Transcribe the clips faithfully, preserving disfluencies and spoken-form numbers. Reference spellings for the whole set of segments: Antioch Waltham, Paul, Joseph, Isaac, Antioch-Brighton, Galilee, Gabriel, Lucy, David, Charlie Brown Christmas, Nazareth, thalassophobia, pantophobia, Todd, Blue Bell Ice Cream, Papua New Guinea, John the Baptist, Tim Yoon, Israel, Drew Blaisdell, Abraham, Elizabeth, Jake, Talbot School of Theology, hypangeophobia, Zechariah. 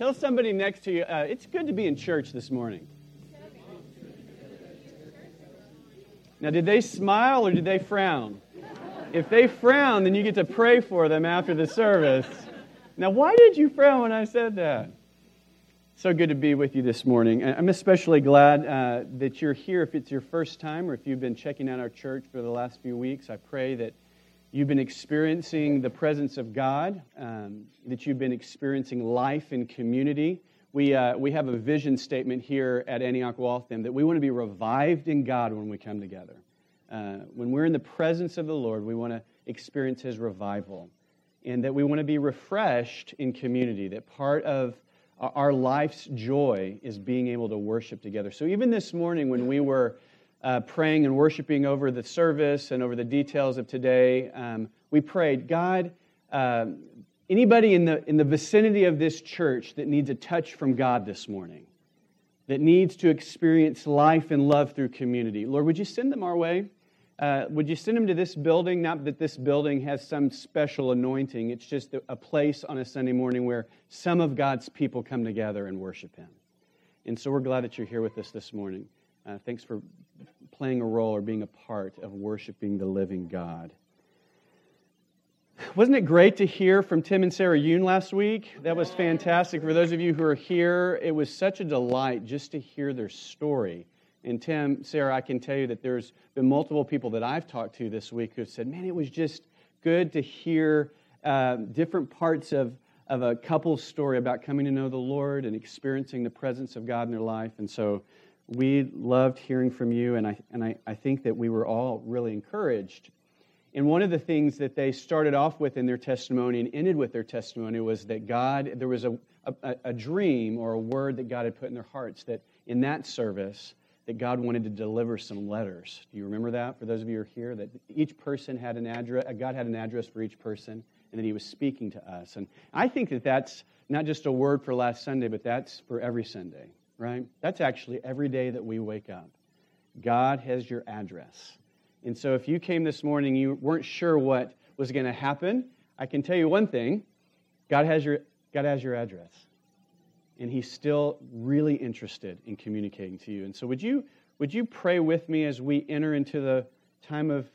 Tell somebody next to you, uh, it's good to be in church this morning. Now, did they smile or did they frown? If they frown, then you get to pray for them after the service. Now, why did you frown when I said that? So good to be with you this morning. I'm especially glad uh, that you're here. If it's your first time or if you've been checking out our church for the last few weeks, I pray that you've been experiencing the presence of God, um, that you've been experiencing life in community. We uh, we have a vision statement here at Antioch Waltham that we want to be revived in God when we come together. Uh, when we're in the presence of the Lord, we want to experience His revival, and that we want to be refreshed in community, that part of our life's joy is being able to worship together. So even this morning when we were uh, praying and worshiping over the service and over the details of today, um, we prayed, God, uh, anybody in the in the vicinity of this church that needs a touch from God this morning, that needs to experience life and love through community, Lord, would you send them our way? Uh, would you send them to this building? Not that this building has some special anointing. It's just a place on a Sunday morning where some of God's people come together and worship Him. And so we're glad that you're here with us this morning. Uh, thanks for playing a role or being a part of worshiping the living God. Wasn't it great to hear from Tim and Sarah Yoon last week? That was fantastic. For those of you who are here, it was such a delight just to hear their story. And Tim, Sarah, I can tell you that there's been multiple people that I've talked to this week who have said, man, it was just good to hear uh, different parts of, of a couple's story about coming to know the Lord and experiencing the presence of God in their life. And so we loved hearing from you, and I and I, I think that we were all really encouraged. And one of the things that they started off with in their testimony and ended with their testimony was that God, there was a, a, a dream or a word that God had put in their hearts that in that service, that God wanted to deliver some letters. Do you remember that? For those of you who are here, that each person had an address, God had an address for each person, and that He was speaking to us. And I think that that's not just a word for last Sunday, but that's for every Sunday, right? That's actually every day that we wake up. God has your address. And so if you came this morning, you weren't sure what was going to happen, I can tell you one thing, God has your God has your address. And He's still really interested in communicating to you. And so would you would you pray with me as we enter into the time of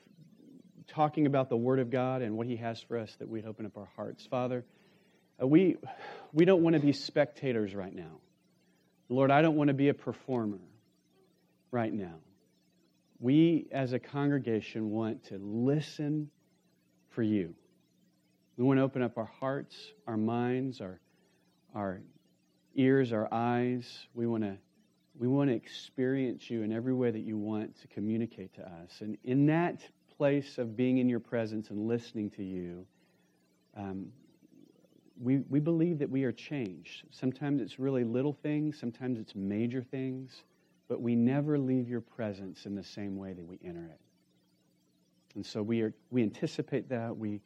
talking about the Word of God and what He has for us, that we'd open up our hearts. Father, uh, we we don't want to be spectators right now. Lord, I don't want to be a performer right now. We, as a congregation, want to listen for You. We want to open up our hearts, our minds, our, our ears, our eyes. We want to we want to experience You in every way that You want to communicate to us. And in that place of being in Your presence and listening to You, um, we we believe that we are changed. Sometimes it's really little things. Sometimes it's major things. But we never leave Your presence in the same way that we enter it. And so we are we anticipate that. We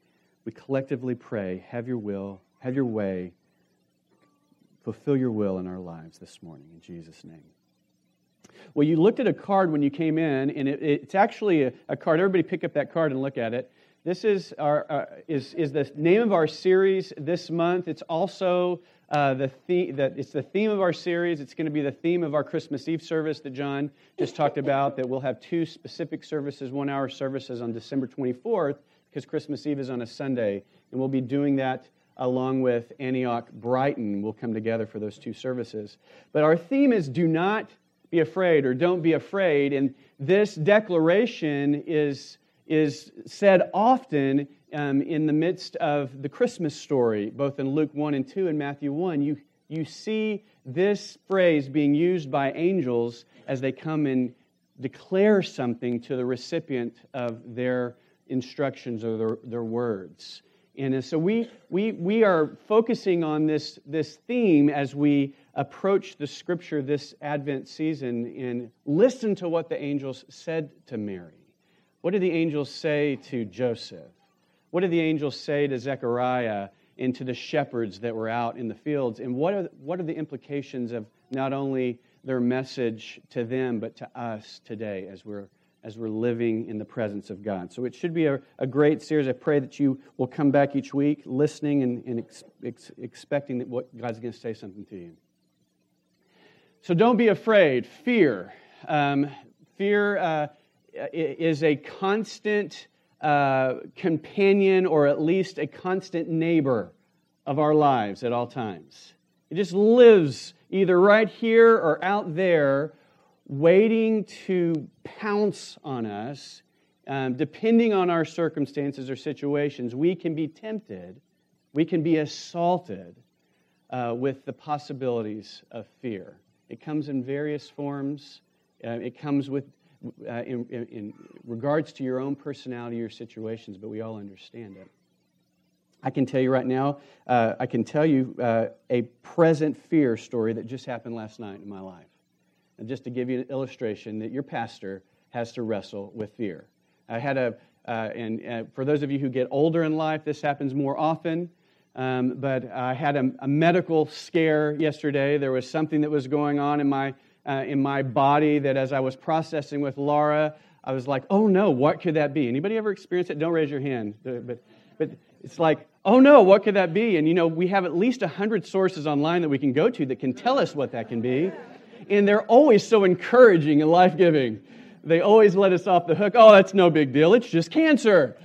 we collectively pray, have Your will, have Your way, fulfill Your will in our lives this morning, in Jesus' name. Well, you looked at a card when you came in, and it, it's actually a, a card. Everybody pick up that card and look at it. This is our uh, is is the name of our series this month. It's also Uh, the, the, the it's the theme of our series. It's going to be the theme of our Christmas Eve service that John just talked about, that we'll have two specific services, one-hour services on December twenty-fourth, because Christmas Eve is on a Sunday, and we'll be doing that along with Antioch-Brighton. We'll come together for those two services. But our theme is do not be afraid, or don't be afraid, and this declaration is, is said often Um, in the midst of the Christmas story, both in Luke one and two and Matthew one, you, you see this phrase being used by angels as they come and declare something to the recipient of their instructions or their, their words. And so we we we are focusing on this, this theme as we approach the Scripture this Advent season, and listen to what the angels said to Mary. What did the angels say to Joseph? What did the angels say to Zechariah and to the shepherds that were out in the fields? And what are what are the implications of not only their message to them, but to us today as we're as we're living in the presence of God. So it should be a, a great series. I pray that you will come back each week listening and, and ex, ex, expecting that what God's going to say something to you. So don't be afraid. Fear. Um, fear uh, is a constant uh, companion, or at least a constant neighbor of our lives at all times. It just lives either right here or out there, waiting to pounce on us. Um, depending on our circumstances or situations, we can be tempted, we can be assaulted uh, with the possibilities of fear. It comes in various forms. Uh, it comes with uh, in, in, in regards to your own personality or situations, but we all understand it. I can tell you right now, uh, I can tell you uh, a present fear story that just happened last night in my life. And just to give you an illustration that your pastor has to wrestle with fear. I had a, uh, and uh, for those of you who get older in life, this happens more often. Um, but I had a, a medical scare yesterday. There was something that was going on in my uh, in my body that, as I was processing with Laura, I was like, "Oh no, what could that be?" Anybody ever experienced it? Don't raise your hand. But but it's like, "Oh no, what could that be?" And you know, we have at least a hundred sources online that we can go to that can tell us what that can be, and they're always so encouraging and life-giving. They always let us off the hook. "Oh, that's no big deal. It's just cancer.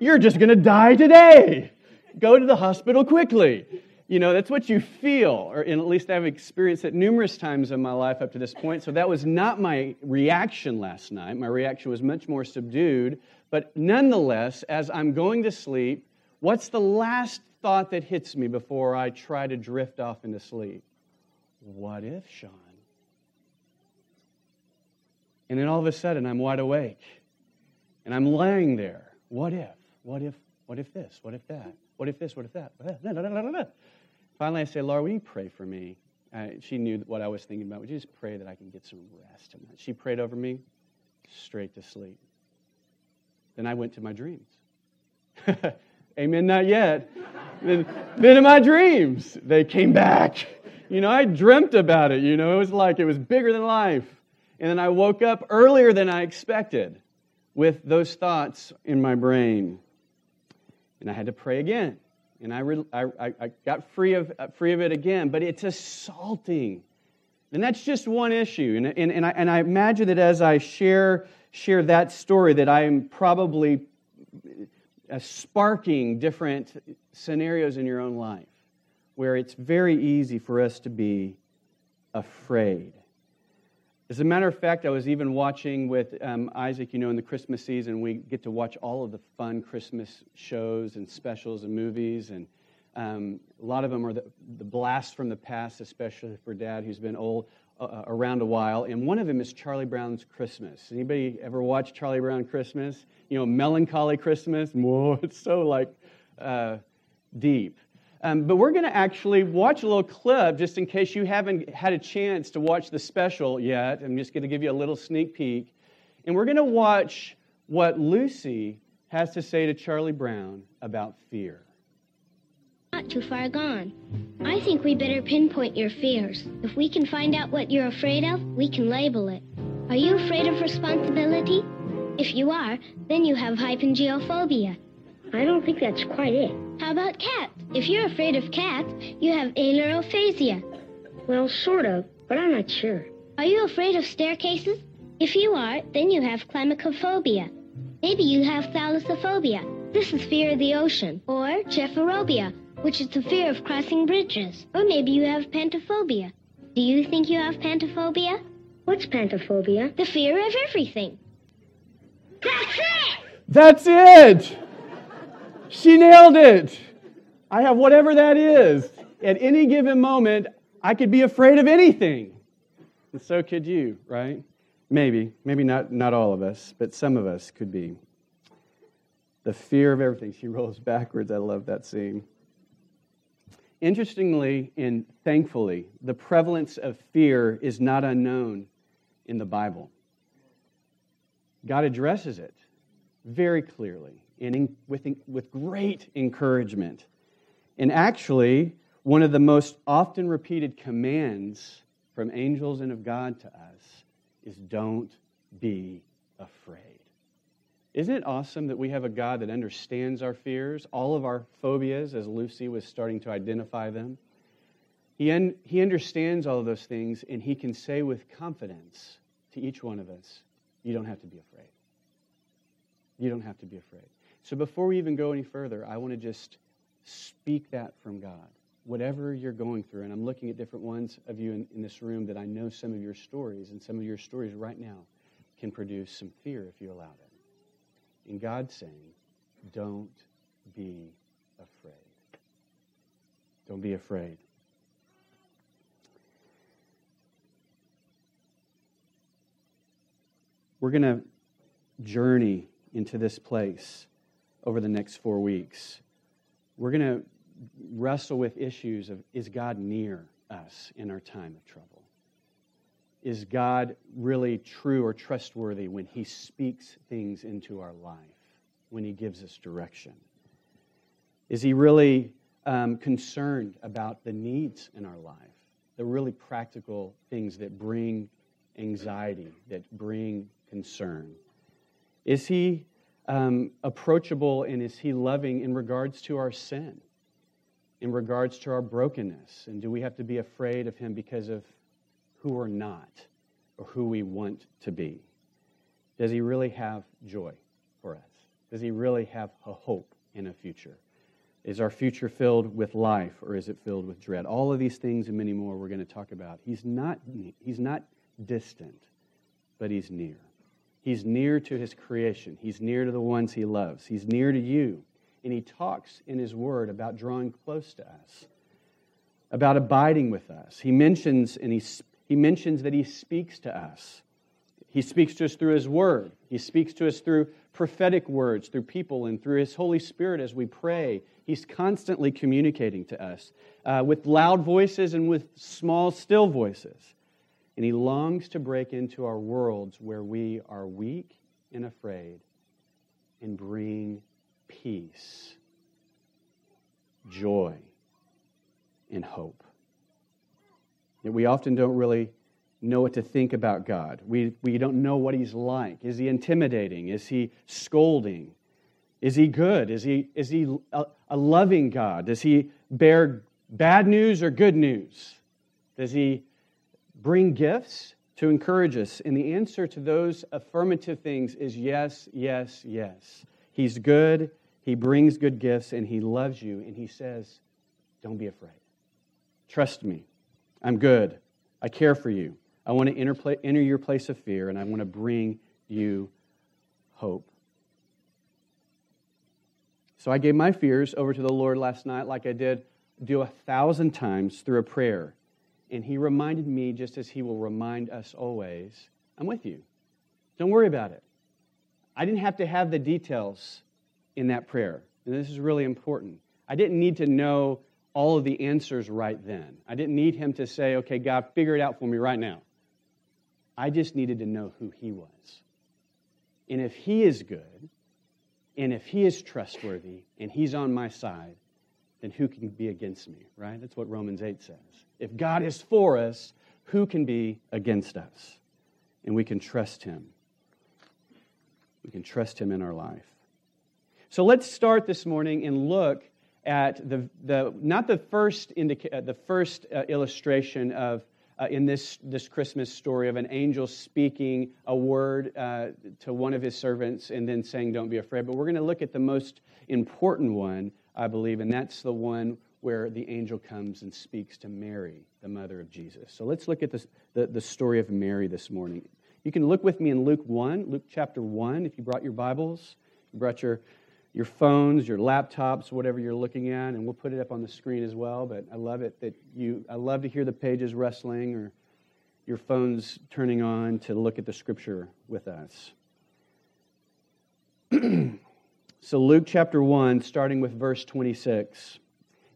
You're just gonna die today. Go to the hospital quickly." You know, that's what you feel, or at least I've experienced it numerous times in my life up to this point. So that was not my reaction last night. My reaction was much more subdued. But nonetheless, as I'm going to sleep, what's the last thought that hits me before I try to drift off into sleep? What if, Sean? And then all of a sudden, I'm wide awake, and I'm lying there. What if? What if? What if this? What if that? What if this? What if that? Finally, I say, "Laura, will you pray for me?" Uh, she knew what I was thinking about. "Would you just pray that I can get some rest tonight?" She prayed over me, straight to sleep. Then I went to my dreams. Amen, not yet. then, then in my dreams, they came back. You know, I dreamt about it. You know, it was like it was bigger than life. And then I woke up earlier than I expected with those thoughts in my brain. And I had to pray again, and I, re- I, I got free of uh, free of it again. But it's assaulting, and that's just one issue. And and and I, and I imagine that as I share share that story, that I am probably uh, sparking different scenarios in your own life where it's very easy for us to be afraid. As a matter of fact, I was even watching with um, Isaac, you know, in the Christmas season, we get to watch all of the fun Christmas shows and specials and movies, and um, a lot of them are the, the blast from the past, especially for Dad, who's been old uh, around a while, and one of them is Charlie Brown's Christmas. Anybody ever watch Charlie Brown Christmas? You know, melancholy Christmas? Whoa, it's so, like, uh, deep. Um, but we're going to actually watch a little clip just in case you haven't had a chance to watch the special yet. I'm just going to give you a little sneak peek. And we're going to watch what Lucy has to say to Charlie Brown about fear. Not too far gone. I think we better pinpoint your fears. If we can find out what you're afraid of, we can label it. Are you afraid of responsibility? If you are, then you have hypangeophobia. I don't think that's quite it. How about cats? If you're afraid of cats, you have ailerophasia. Well, sort of, but I'm not sure. Are you afraid of staircases? If you are, then you have climacophobia. Maybe you have thalassophobia. This is fear of the ocean. Or jephorobia, which is the fear of crossing bridges. Or maybe you have pantophobia. Do you think you have pantophobia? What's pantophobia? The fear of everything. That's it! That's it! She nailed it. I have whatever that is. At any given moment, I could be afraid of anything. And so could you, right? Maybe. Maybe not, not all of us, but some of us could be. The fear of everything. She rolls backwards. I love that scene. Interestingly and thankfully, the prevalence of fear is not unknown in the Bible. God addresses it very clearly, and in, with, with great encouragement. And actually, one of the most often repeated commands from angels and of God to us is don't be afraid. Isn't it awesome that we have a God that understands our fears, all of our phobias, as Lucy was starting to identify them? He, un- he understands all of those things, and he can say with confidence to each one of us, you don't have to be afraid. You don't have to be afraid. So before we even go any further, I want to just speak that from God. Whatever you're going through, and I'm looking at different ones of you in, in this room that I know some of your stories, and some of your stories right now can produce some fear if you allow them. And God's saying, don't be afraid. Don't be afraid. We're going to journey into this place over the next four weeks. We're going to wrestle with issues of, is God near us in our time of trouble? Is God really true or trustworthy when he speaks things into our life, when he gives us direction? Is he really um, concerned about the needs in our life, the really practical things that bring anxiety, that bring concern? Is he um, approachable, and is he loving in regards to our sin, in regards to our brokenness? And do we have to be afraid of him because of who we're not or who we want to be? Does he really have joy for us? Does he really have a hope in a future? Is our future filled with life, or is it filled with dread? All of these things and many more we're going to talk about. He's not, he's not distant, but he's near. He's near to his creation. He's near to the ones he loves. He's near to you. And he talks in his word about drawing close to us, about abiding with us. He mentions and he he mentions that he speaks to us. He speaks to us through his word. He speaks to us through prophetic words, through people, and through his Holy Spirit as we pray. He's constantly communicating to us uh, with loud voices and with small, still voices. And he longs to break into our worlds where we are weak and afraid and bring peace, joy, and hope. And we often don't really know what to think about God. We, we don't know what he's like. Is he intimidating? Is he scolding? Is he good? Is he, is he a, a loving God? Does he bear bad news or good news? Does he bring gifts to encourage us? And the answer to those affirmative things is yes, yes, yes. He's good, he brings good gifts, and he loves you. And he says, don't be afraid. Trust me. I'm good. I care for you. I want to enter, enter your place of fear, and I want to bring you hope. So I gave my fears over to the Lord last night, like I did do a thousand times through a prayer. And he reminded me, just as he will remind us always, I'm with you. Don't worry about it. I didn't have to have the details in that prayer. And this is really important. I didn't need to know all of the answers right then. I didn't need him to say, okay, God, figure it out for me right now. I just needed to know who he was. And if he is good, and if he is trustworthy, and he's on my side, then who can be against me, right? That's what Romans eight says. If God is for us, who can be against us? And we can trust him. We can trust him in our life. So let's start this morning and look at the the not the first indica- the first uh, illustration of uh, in this this Christmas story of an angel speaking a word uh, to one of his servants and then saying, "Don't be afraid." But we're going to look at the most important one, I believe, and that's the one where the angel comes and speaks to Mary, the mother of Jesus. So let's look at this, the the story of Mary this morning. You can look with me in Luke one, Luke chapter one, if you brought your Bibles, you brought your, your phones, your laptops, whatever you're looking at, and we'll put it up on the screen as well. But I love it that you, I love to hear the pages rustling or your phones turning on to look at the scripture with us. So Luke chapter one, starting with verse twenty-six.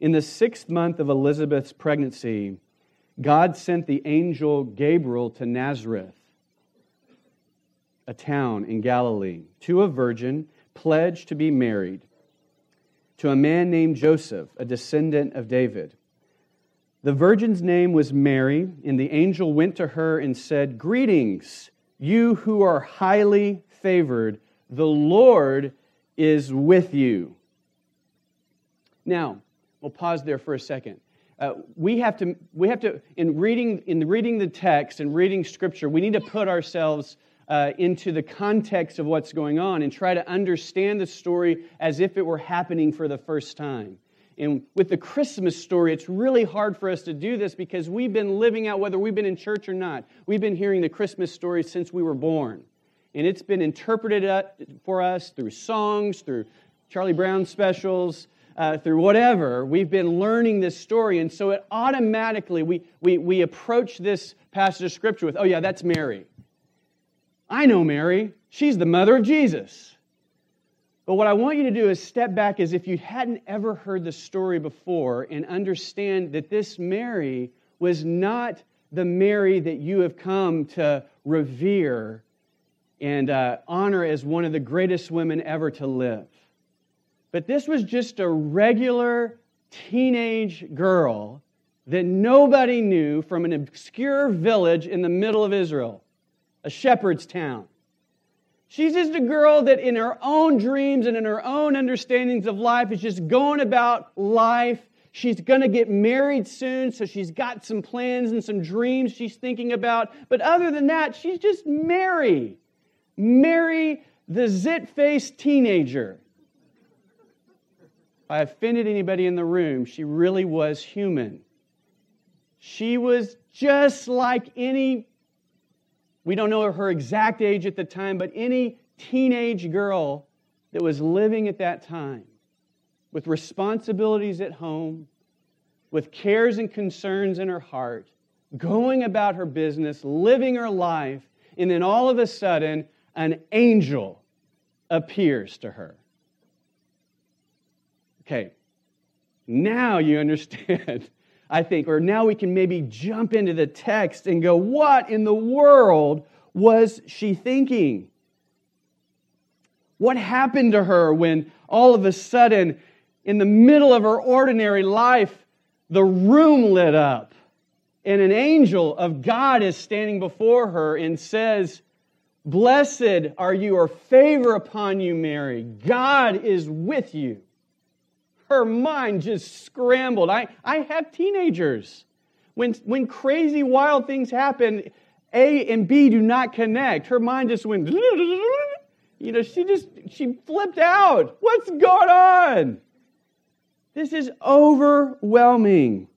In the sixth month of Elizabeth's pregnancy, God sent the angel Gabriel to Nazareth, a town in Galilee, to a virgin pledged to be married to a man named Joseph, a descendant of David. The virgin's name was Mary, and the angel went to her and said, "Greetings, you who are highly favored, the Lord is with you." Now, we'll pause there for a second. Uh, we have to, we have to, in reading, in reading the text and reading Scripture, we need to put ourselves uh, into the context of what's going on and try to understand the story as if it were happening for the first time. And with the Christmas story, it's really hard for us to do this because we've been living out, whether we've been in church or not, we've been hearing the Christmas story since we were born. And it's been interpreted for us through songs, through Charlie Brown specials, Uh, through whatever, we've been learning this story. And so it automatically, we, we we approach this passage of Scripture with, oh yeah, that's Mary. I know Mary. She's the mother of Jesus. But what I want you to do is step back as if you hadn't ever heard the story before and understand that this Mary was not the Mary that you have come to revere and uh, honor as one of the greatest women ever to live. But this was just a regular teenage girl that nobody knew from an obscure village in the middle of Israel, a shepherd's town. She's just a girl that in her own dreams and in her own understandings of life is just going about life. She's going to get married soon, so she's got some plans and some dreams she's thinking about. But other than that, she's just Mary. Mary, the zit-faced teenager. If I offended anybody in the room, she really was human. She was just like any, we don't know her exact age at the time, but any teenage girl that was living at that time with responsibilities at home, with cares and concerns in her heart, going about her business, living her life, and then all of a sudden, an angel appears to her. Okay, now you understand, I think, or now we can maybe jump into the text and go, what in the world was she thinking? What happened to her when all of a sudden, in the middle of her ordinary life, the room lit up and an angel of God is standing before her and says, "Blessed are you, or favor upon you, Mary. God is with you." Her mind just scrambled. I, I have teenagers. When, when crazy, wild things happen, A and B do not connect. Her mind just went, you know, she just, she flipped out. What's going on? This is overwhelming.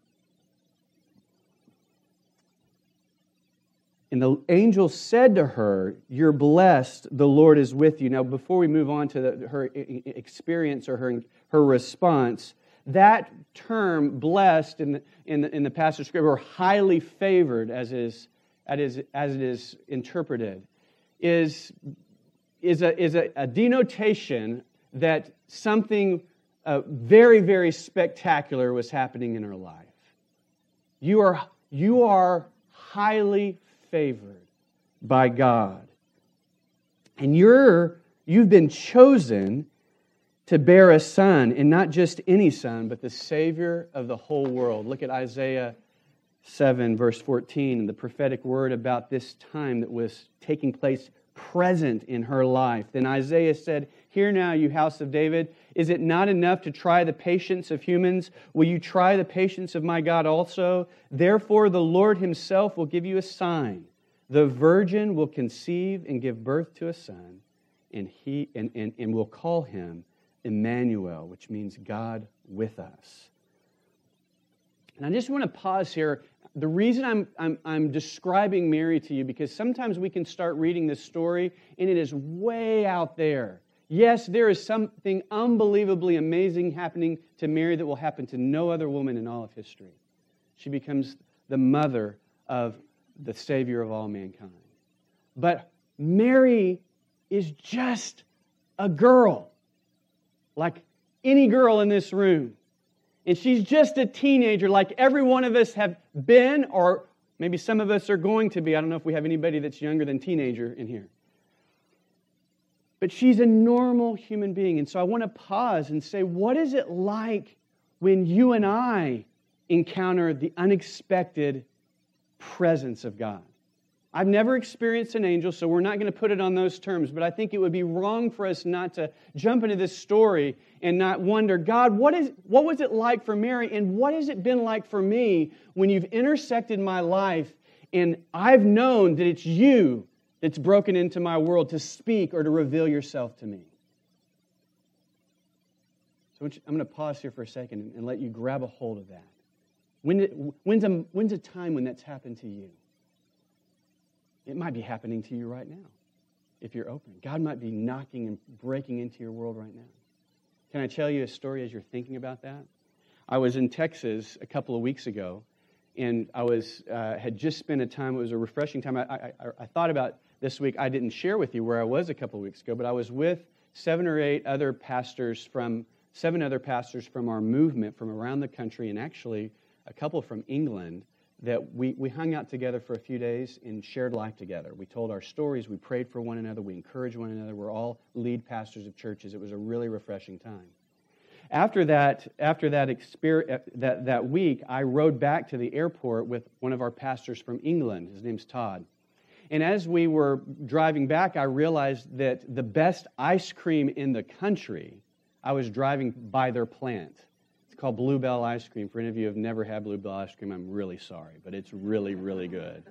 And the angel said to her, "You're blessed, the Lord is with you." Now, before we move on to the, her experience or her her response, that term "blessed" in the, in the, in the passage of Scripture, or "highly favored" as is as is as it is interpreted, is is a is a, a denotation that something uh, very very spectacular was happening in her life. You are you are highly favored by God, and you're you've been chosen to bear a son, and not just any son, but the Savior of the whole world. Look at Isaiah seven, verse fourteen, the prophetic word about this time that was taking place present in her life. Then Isaiah said, "Hear now, you house of David, is it not enough to try the patience of humans? Will you try the patience of my God also? Therefore the Lord himself will give you a sign. The virgin will conceive and give birth to a son, and he and, and, and will call him Emmanuel," which means God with us. And I just want to pause here. The reason I'm, I'm I'm describing Mary to you, because sometimes we can start reading this story and it is way out there. Yes, there is something unbelievably amazing happening to Mary that will happen to no other woman in all of history. She becomes the mother of the Savior of all mankind. But Mary is just a girl, like any girl in this room. And she's just a teenager, like every one of us have been, or maybe some of us are going to be. I don't know if we have anybody that's younger than teenager in here. But she's a normal human being. And so I want to pause and say, what is it like when you and I encounter the unexpected presence of God? I've never experienced an angel, so we're not going to put it on those terms, but I think it would be wrong for us not to jump into this story and not wonder, God, what is what was it like for Mary, and what has it been like for me when you've intersected my life and I've known that it's you that's broken into my world to speak or to reveal yourself to me? So I'm going to pause here for a second and let you grab a hold of that. When, when's, a, when's a time when that's happened to you? It might be happening to you right now, if you're open. God might be knocking and breaking into your world right now. Can I tell you a story as you're thinking about that? I was in Texas a couple of weeks ago, and I was uh, had just spent a time, it was a refreshing time. I, I, I thought about this week, I didn't share with you where I was a couple of weeks ago, but I was with seven or eight other pastors from, seven other pastors from our movement from around the country, and actually a couple from England, that we, we hung out together for a few days and shared life together. We told our stories, we prayed for one another, we encouraged one another. We're all lead pastors of churches. It was a really refreshing time. After that, after that experience, that, that week, I rode back to the airport with one of our pastors from England. His name's Todd. And as we were driving back, I realized that the best ice cream in the country, I was driving by their plant. Called Blue Bell Ice Cream. For any of you who have never had Blue Bell Ice Cream, I'm really sorry, but it's really, really good.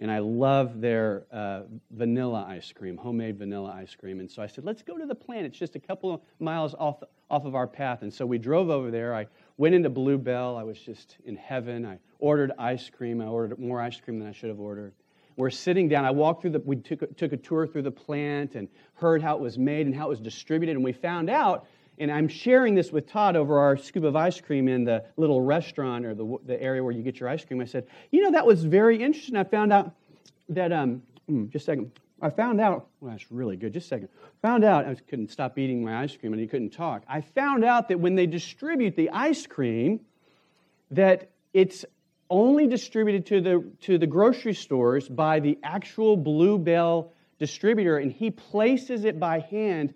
And I love their uh, vanilla ice cream, homemade vanilla ice cream. And so I said, let's go to the plant. It's just a couple of miles off off of our path. And so we drove over there. I went into Blue Bell. I was just in heaven. I ordered ice cream. I ordered more ice cream than I should have ordered. We're sitting down. I walked through the, we took, took a tour through the plant and heard how it was made and how it was distributed. And we found out, and I'm sharing this with Todd over our scoop of ice cream in the little restaurant or the the area where you get your ice cream. I said, you know, that was very interesting. I found out that, um, just a second. I found out, well, that's really good. Just a second. Found out, I couldn't stop eating my ice cream and he couldn't talk. I found out that when they distribute the ice cream, that it's only distributed to the to the grocery stores by the actual Blue Bell distributor, and he places it by hand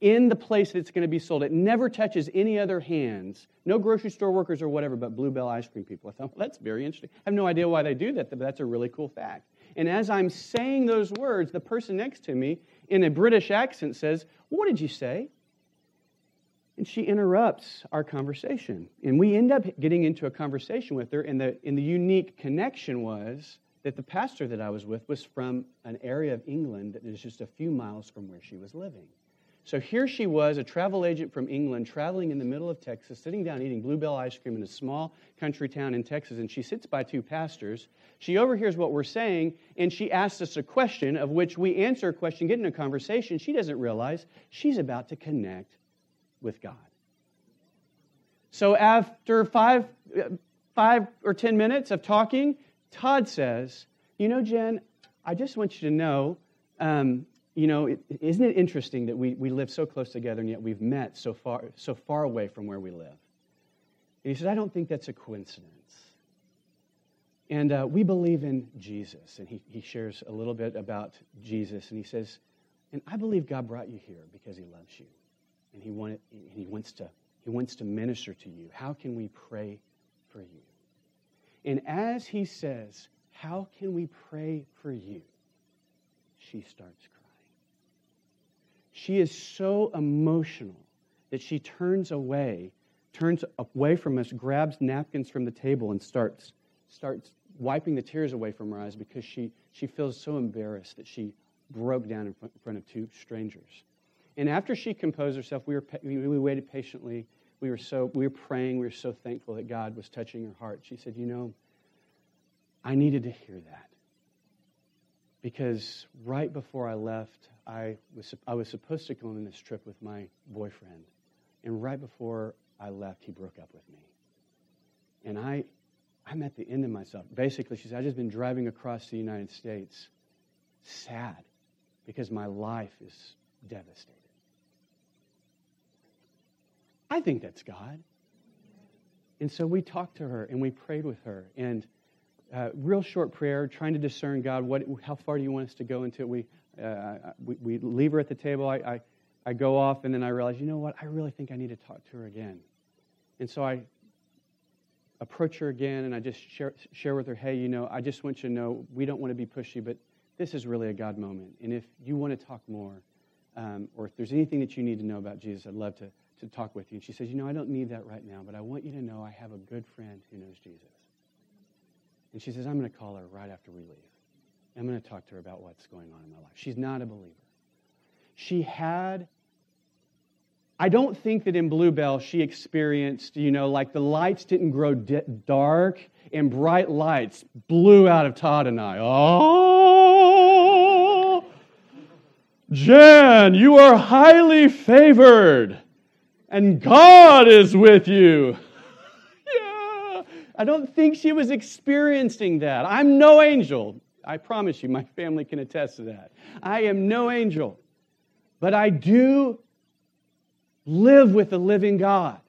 in the place that's going to be sold. It never touches any other hands. No grocery store workers or whatever, but Blue Bell ice cream people. I thought, well, that's very interesting. I have no idea why they do that, but that's a really cool fact. And as I'm saying those words, the person next to me, in a British accent, says, what did you say? And she interrupts our conversation. And we end up getting into a conversation with her, and the, and the unique connection was that the pastor that I was with was from an area of England that is just a few miles from where she was living. So here she was, a travel agent from England, traveling in the middle of Texas, sitting down eating Blue Bell ice cream in a small country town in Texas, and she sits by two pastors. She overhears what we're saying, and she asks us a question, of which we answer a question, get in a conversation. She doesn't realize she's about to connect with God. So after five, five or ten minutes of talking, Todd says, you know, Jen, I just want you to know, um, you know, it, isn't it interesting that we, we live so close together and yet we've met so far so far away from where we live? And he said, I don't think that's a coincidence. And uh, we believe in Jesus. And he, he shares a little bit about Jesus. And he says, and I believe God brought you here because he loves you. And he wanted, and he wants to he wants to minister to you. How can we pray for you? And as he says, how can we pray for you? She starts crying. She is so emotional that she turns away, turns away from us, grabs napkins from the table, and starts starts wiping the tears away from her eyes because she, she feels so embarrassed that she broke down in front of two strangers. And after she composed herself, we were we waited patiently. We were so we were praying. We were so thankful that God was touching her heart. She said, "You know, I needed to hear that." Because right before I left, I was I was supposed to go on this trip with my boyfriend. And right before I left, he broke up with me. And I, I'm at the end of myself. Basically, she said, I've just been driving across the United States sad because my life is devastated. I think that's God. And so we talked to her and we prayed with her. And Uh, real short prayer, trying to discern, God, what, how far do you want us to go until we, uh, we, we leave her at the table. I, I, I go off, and then I realize, you know what, I really think I need to talk to her again. And so I approach her again, and I just share, share with her, hey, you know, I just want you to know we don't want to be pushy, but this is really a God moment. And if you want to talk more, um, or if there's anything that you need to know about Jesus, I'd love to, to talk with you. And she says, you know, I don't need that right now, but I want you to know I have a good friend who knows Jesus. And she says, I'm going to call her right after we leave. I'm going to talk to her about what's going on in my life. She's not a believer. She had, I don't think that in Blue Bell she experienced, you know, like the lights didn't grow d- dark and bright lights blew out of Todd and I. Oh, Jen, you are highly favored and God is with you. Yeah. I don't think she was experiencing that. I'm no angel. I promise you, my family can attest to that. I am no angel. But I do live with the living God.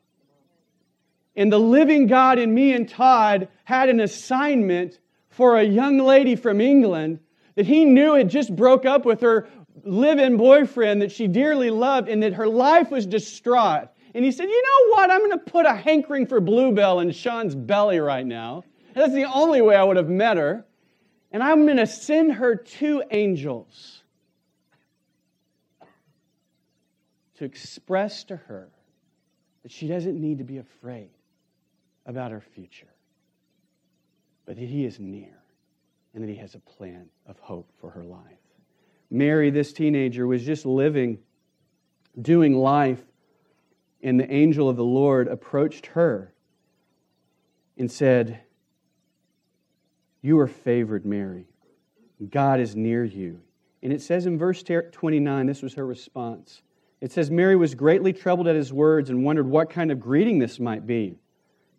And the living God in me and Todd had an assignment for a young lady from England that he knew had just broke up with her live-in boyfriend that she dearly loved and that her life was distraught. And he said, you know what? I'm going to put a hankering for Blue Bell in Sean's belly right now. That's the only way I would have met her. And I'm going to send her two angels to express to her that she doesn't need to be afraid about her future, but that he is near and that he has a plan of hope for her life. Mary, this teenager, was just living, doing life, and the angel of the Lord approached her and said, you are favored, Mary. God is near you. And it says in verse twenty-nine, this was her response. It says, Mary was greatly troubled at his words and wondered what kind of greeting this might be.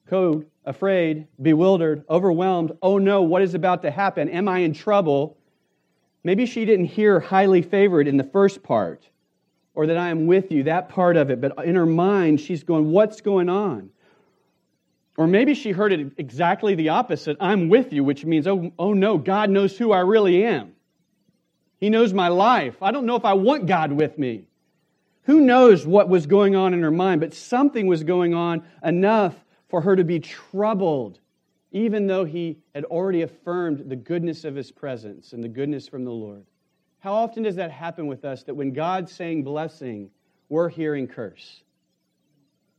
Code, afraid, bewildered, overwhelmed. Oh no, what is about to happen? Am I in trouble? Maybe she didn't hear highly favored in the first part, or that I am with you, that part of it. But in her mind, she's going, what's going on? Or maybe she heard it exactly the opposite. I'm with you, which means, oh, oh no, God knows who I really am. He knows my life. I don't know if I want God with me. Who knows what was going on in her mind, but something was going on enough for her to be troubled, even though he had already affirmed the goodness of his presence and the goodness from the Lord. How often does that happen with us, that when God's saying blessing, we're hearing curse?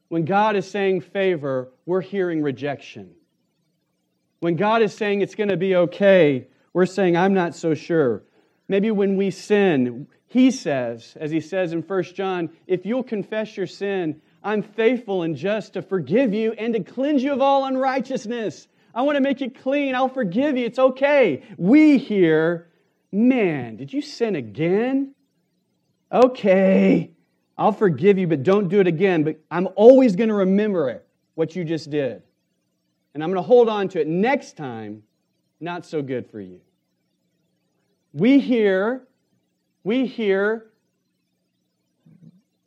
When God is saying favor, we're hearing rejection. When God is saying it's going to be okay, we're saying, I'm not so sure. Maybe when we sin, he says, as he says in First John, if you'll confess your sin, I'm faithful and just to forgive you and to cleanse you of all unrighteousness. I want to make you clean. I'll forgive you. It's okay. We hear, man, did you sin again? Okay, I'll forgive you, but don't do it again. But I'm always going to remember it, what you just did. And I'm going to hold on to it. Next time, not so good for you. We hear... We hear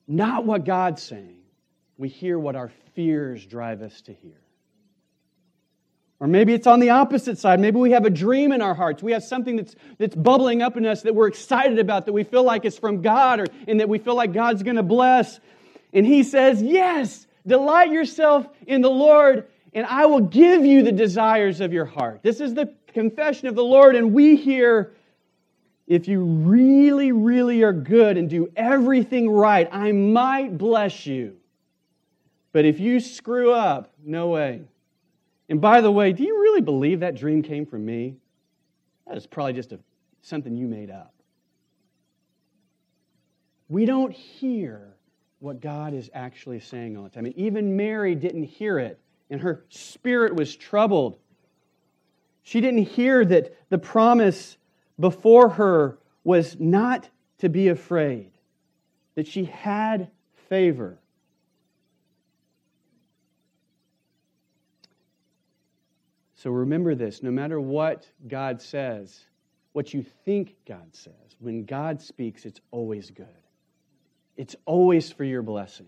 not what God's saying. We hear what our fears drive us to hear. Or maybe it's on the opposite side. Maybe we have a dream in our hearts. We have something that's, that's bubbling up in us that we're excited about, that we feel like it's from God, or, and that we feel like God's going to bless. And he says, yes, delight yourself in the Lord, and I will give you the desires of your heart. This is the confession of the Lord, and we hear, if you really, really are good and do everything right, I might bless you. But if you screw up, no way. And by the way, do you really believe that dream came from me? That is probably just a, something you made up. We don't hear what God is actually saying all the time. And even Mary didn't hear it, and her spirit was troubled. She didn't hear that the promise before her was not to be afraid, that she had favor. So remember this, no matter what God says, what you think God says, when God speaks, it's always good. It's always for your blessing.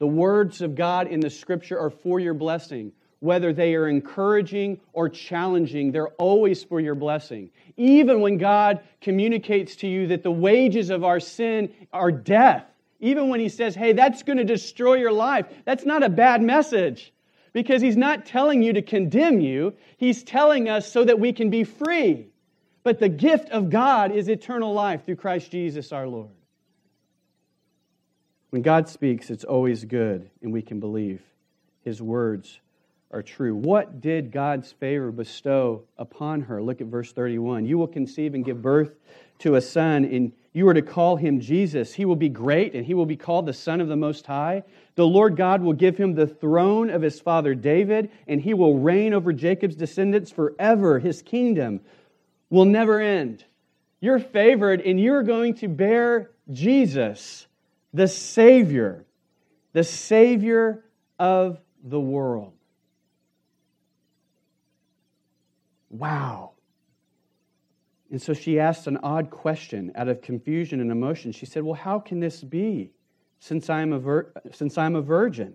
The words of God in the Scripture are for your blessing. Whether they are encouraging or challenging, they're always for your blessing. Even when God communicates to you that the wages of our sin are death, even when he says, hey, that's going to destroy your life, that's not a bad message. because he's not telling you to condemn you. He's telling us so that we can be free. But the gift of God is eternal life through Christ Jesus our Lord. When God speaks, it's always good, and we can believe His words are true. What did God's favor bestow upon her? Look at verse thirty-one. You will conceive and give birth to a son, and you are to call him Jesus. He will be great, and he will be called the Son of the Most High. The Lord God will give him the throne of his father David, and he will reign over Jacob's descendants forever. His kingdom will never end. You're favored, and you're going to bear Jesus, the Savior, the Savior of the world. Wow. And so she asked an odd question out of confusion and emotion. She said, well, how can this be since I'm a, vir- since I'm a virgin?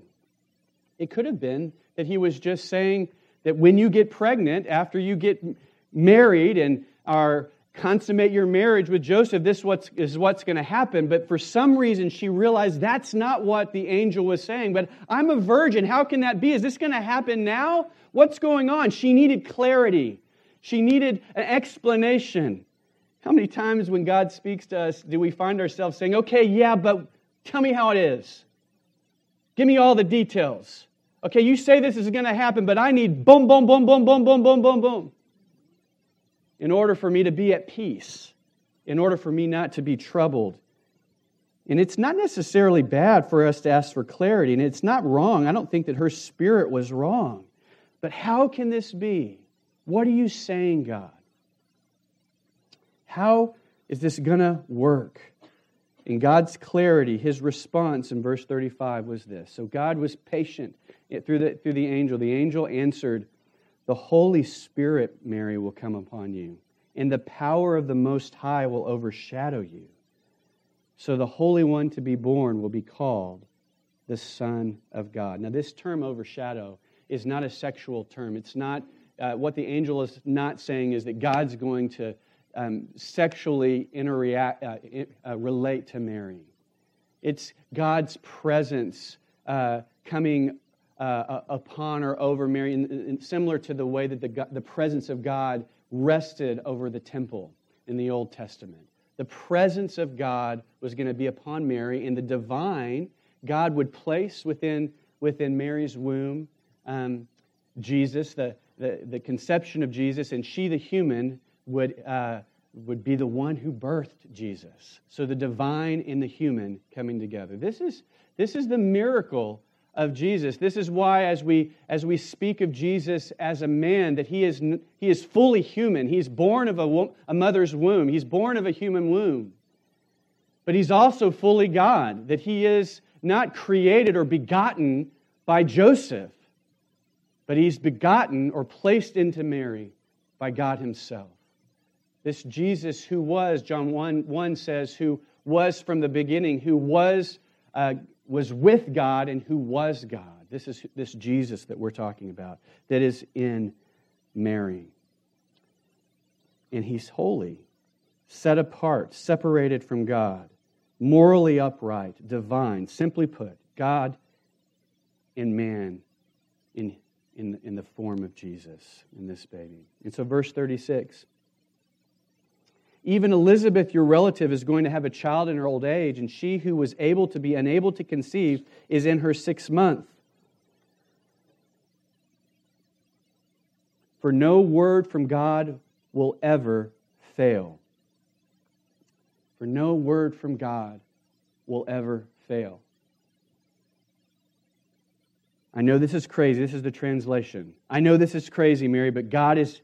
It could have been that he was just saying that when you get pregnant, after you get married and are consummate your marriage with Joseph, this what's, is what's going to happen. But for some reason, she realized that's not what the angel was saying. But I'm a virgin. How can that be? Is this going to happen now? What's going on? She needed clarity. She needed an explanation. How many times when God speaks to us do we find ourselves saying, okay, yeah, but tell me how it is. Give me all the details. Okay, you say this is going to happen, but I need boom, boom, boom, boom, boom, boom, boom, boom, boom. In order for me to be at peace, in order for me not to be troubled. And it's not necessarily bad for us to ask for clarity, and it's not wrong. I don't think that her spirit was wrong. But how can this be? What are you saying, God? How is this going to work? In God's clarity, His response in verse thirty-five was this. So God was patient through the, through the angel. The angel answered, the Holy Spirit, Mary, will come upon you, and the power of the Most High will overshadow you. So the Holy One to be born will be called the Son of God. Now, this term overshadow is not a sexual term. It's not, uh, what the angel is not saying is that God's going to um, sexually interact, uh, uh, relate to Mary. It's God's presence uh, coming Uh, upon or over Mary, and, and similar to the way that the, the presence of God rested over the temple in the Old Testament. The presence of God was going to be upon Mary, and the divine God would place within within Mary's womb um, Jesus, the, the the conception of Jesus, and she, the human, would uh, would be the one who birthed Jesus. So the divine and the human coming together. This is this is the miracle of Jesus. This is why as we as we speak of Jesus as a man, that he is he is fully human. He's born of a, wo- a mother's womb. He's born of a human womb. But he's also fully God, that he is not created or begotten by Joseph, but he's begotten or placed into Mary by God himself. This Jesus who was, John one, one says, who was from the beginning, who was uh, was with God and who was God. This is this Jesus that we're talking about that is in Mary. And he's holy, set apart, separated from God, morally upright, divine. Simply put, God and man in, in, in the form of Jesus, in this baby. And so verse thirty-six, even Elizabeth, your relative, is going to have a child in her old age, and she who was able to be unable to conceive is in her sixth month. For no word from God will ever fail. For no word from God will ever fail. I know this is crazy. This is the translation. I know this is crazy, Mary, but God is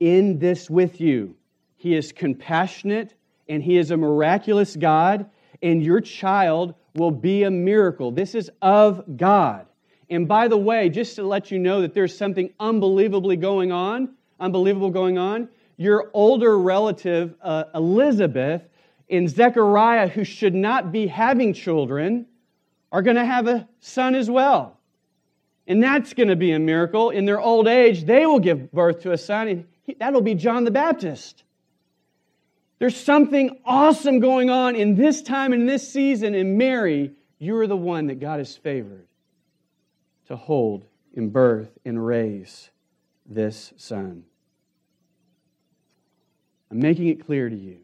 in this with you. He is compassionate, and He is a miraculous God, and your child will be a miracle. This is of God. And by the way, just to let you know that there's something unbelievably going on, unbelievable going on, your older relative, uh, Elizabeth, and Zechariah, who should not be having children, are going to have a son as well. And that's going to be a miracle. In their old age, they will give birth to a son, and he, that'll be John the Baptist. There's something awesome going on in this time, in this season, and Mary, you are the one that God has favored to hold in birth and raise this son. I'm making it clear to you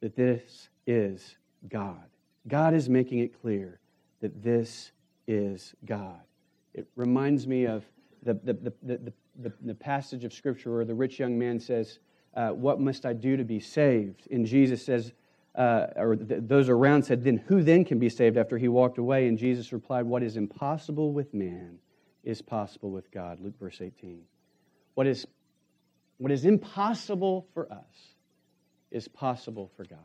that this is God. God is making it clear that this is God. It reminds me of the the the the, the, the passage of Scripture where the rich young man says, uh, "What must I do to be saved?" And Jesus says, uh, or th- those around said, "Then who then can be saved?" After he walked away, and Jesus replied, "What is impossible with man is possible with God." Luke verse eighteen. What is what is impossible for us is possible for God.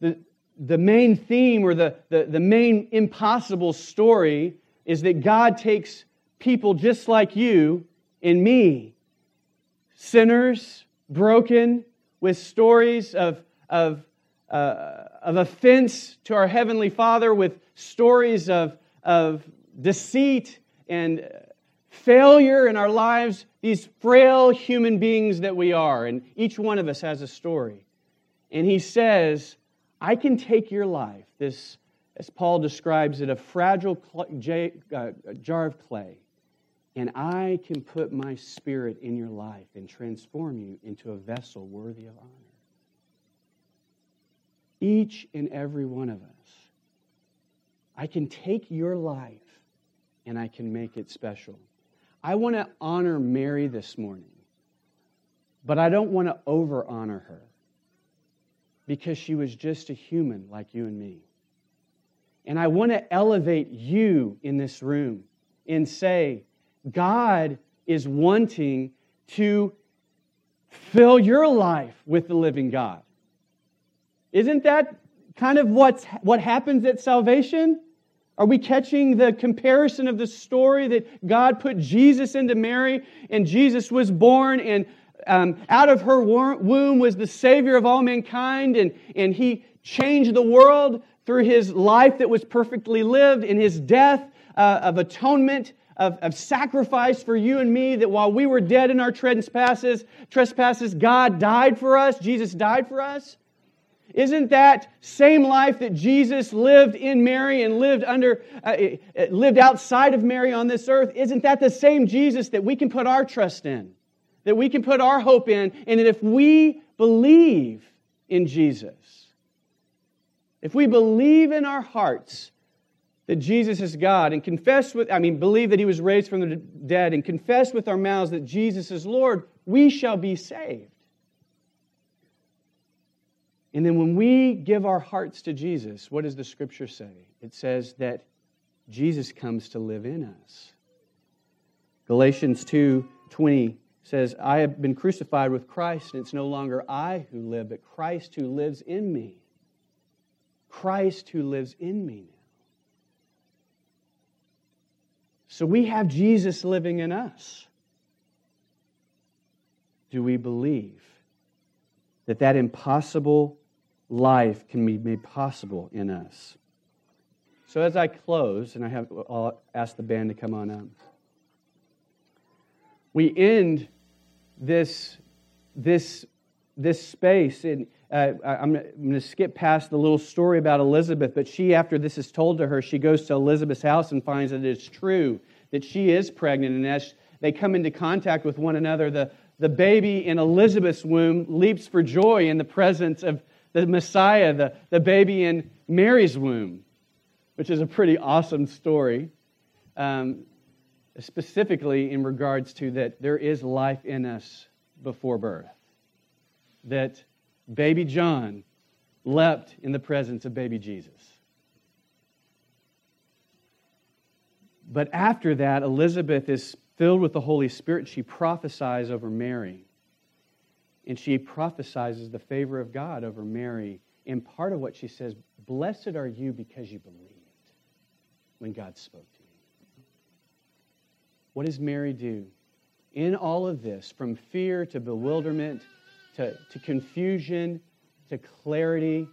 The, the main theme or the, the, the main impossible story is that God takes people just like you and me, sinners, broken, with stories of, of, uh, of offense to our Heavenly Father, with stories of, of deceit and failure in our lives, these frail human beings that we are. And each one of us has a story. And He says, I can take your life, this, as Paul describes it, a fragile jar of clay, and I can put my Spirit in your life and transform you into a vessel worthy of honor. Each and every one of us, I can take your life and I can make it special. I want to honor Mary this morning, but I don't want to over-honor her, because she was just a human like you and me. And I want to elevate you in this room and say, God is wanting to fill your life with the living God. Isn't that kind of what's, what happens at salvation? Are we catching the comparison of the story that God put Jesus into Mary, and Jesus was born, and Um, out of her womb was the Savior of all mankind, and, and He changed the world through His life that was perfectly lived, in His death uh, of atonement, of, of sacrifice for you and me, that while we were dead in our trespasses, trespasses, God died for us, Jesus died for us. Isn't that same life that Jesus lived in Mary and lived under, uh, lived outside of Mary on this earth, isn't that the same Jesus that we can put our trust in? That we can put our hope in, and that if we believe in Jesus, if we believe in our hearts that Jesus is God, and confess with, I mean, believe that He was raised from the dead, and confess with our mouths that Jesus is Lord, we shall be saved. And then when we give our hearts to Jesus, what does the Scripture say? It says that Jesus comes to live in us. Galatians two twenty says, I have been crucified with Christ, and it's no longer I who live, but Christ who lives in me. Christ who lives in me now. So we have Jesus living in us. Do we believe that that impossible life can be made possible in us? So as I close, and I have, I'll ask the band to come on up. We end this this this space, and uh, I'm going to skip past the little story about Elizabeth. But she, after this is told to her, she goes to Elizabeth's house and finds that it's true that she is pregnant. And as they come into contact with one another, the the baby in Elizabeth's womb leaps for joy in the presence of the Messiah, the the baby in Mary's womb, which is a pretty awesome story. Um, Specifically in regards to that there is life in us before birth. That baby John leapt in the presence of baby Jesus. But after that, Elizabeth is filled with the Holy Spirit. She prophesies over Mary. And she prophesies the favor of God over Mary. And part of what she says, blessed are you because you believed when God spoke to you. What does Mary do? In all of this, from fear to bewilderment, to, to confusion, to clarity,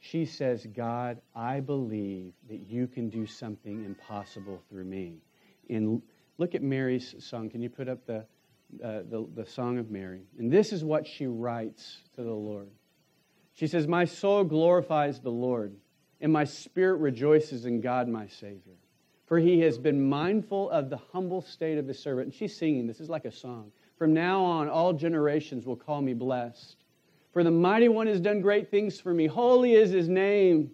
she says, God, I believe that you can do something impossible through me. And look at Mary's song. Can you put up the, uh, the, the song of Mary? And this is what she writes to the Lord. She says, my soul glorifies the Lord, and my spirit rejoices in God my Savior. for he has been mindful of the humble state of his servant. And she's singing. This is like a song. From now on, all generations will call me blessed. For the mighty one has done great things for me. Holy is his name.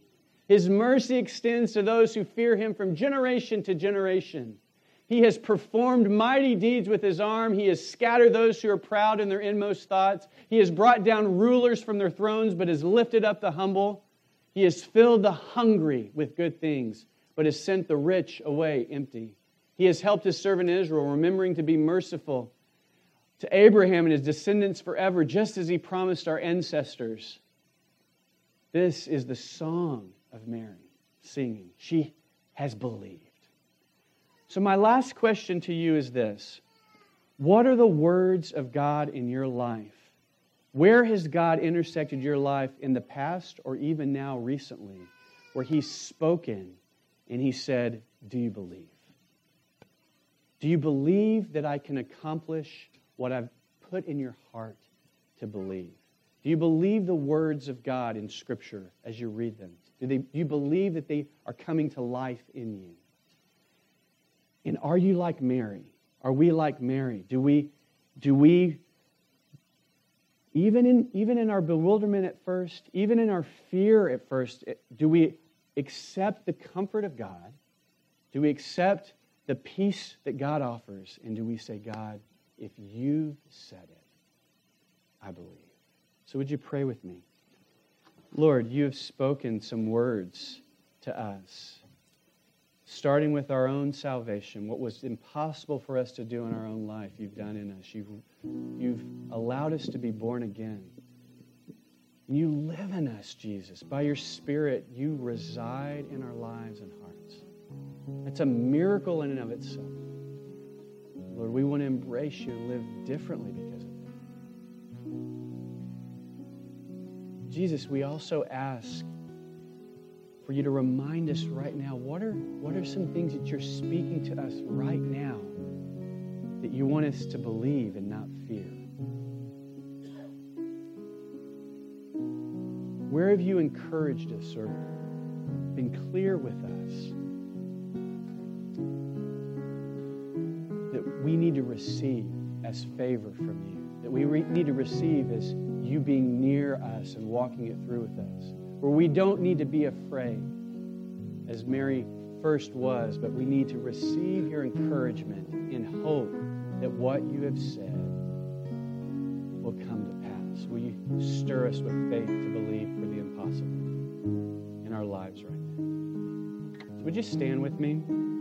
His mercy extends to those who fear him from generation to generation. He has performed mighty deeds with his arm. He has scattered those who are proud in their inmost thoughts. He has brought down rulers from their thrones, but has lifted up the humble. He has filled the hungry with good things, but has sent the rich away empty. He has helped his servant Israel, remembering to be merciful to Abraham and his descendants forever, just as he promised our ancestors. This is the song of Mary singing. She has believed. So my last question to you is this. What are the words of God in your life? Where has God intersected your life in the past or even now recently, where he's spoken and he said, do you believe? Do you believe that I can accomplish what I've put in your heart to believe? Do you believe the words of God in Scripture as you read them? Do, they, do you believe that they are coming to life in you? And are you like Mary? Are we like Mary? Do we, do we even in, even in our bewilderment at first, even in our fear at first, do we accept the comfort of God? Do we accept the peace that God offers? And do we say, God, if you've said it, I believe. So would you pray with me? Lord, you have spoken some words to us, starting with our own salvation. What was impossible for us to do in our own life, you've done in us. You've, you've allowed us to be born again. You live in us, Jesus. By your Spirit, you reside in our lives and hearts. That's a miracle in and of itself. Lord, we want to embrace you and live differently because of that. Jesus, we also ask for you to remind us right now, what are, what are some things that you're speaking to us right now that you want us to believe and not fear? Where have you encouraged us or been clear with us that we need to receive as favor from you, that we re- need to receive as you being near us and walking it through with us, where we don't need to be afraid, as Mary first was, but we need to receive your encouragement in hope that what you have said will come to pass. Will you stir us with faith to believe for the impossible in our lives right now? So would you stand with me?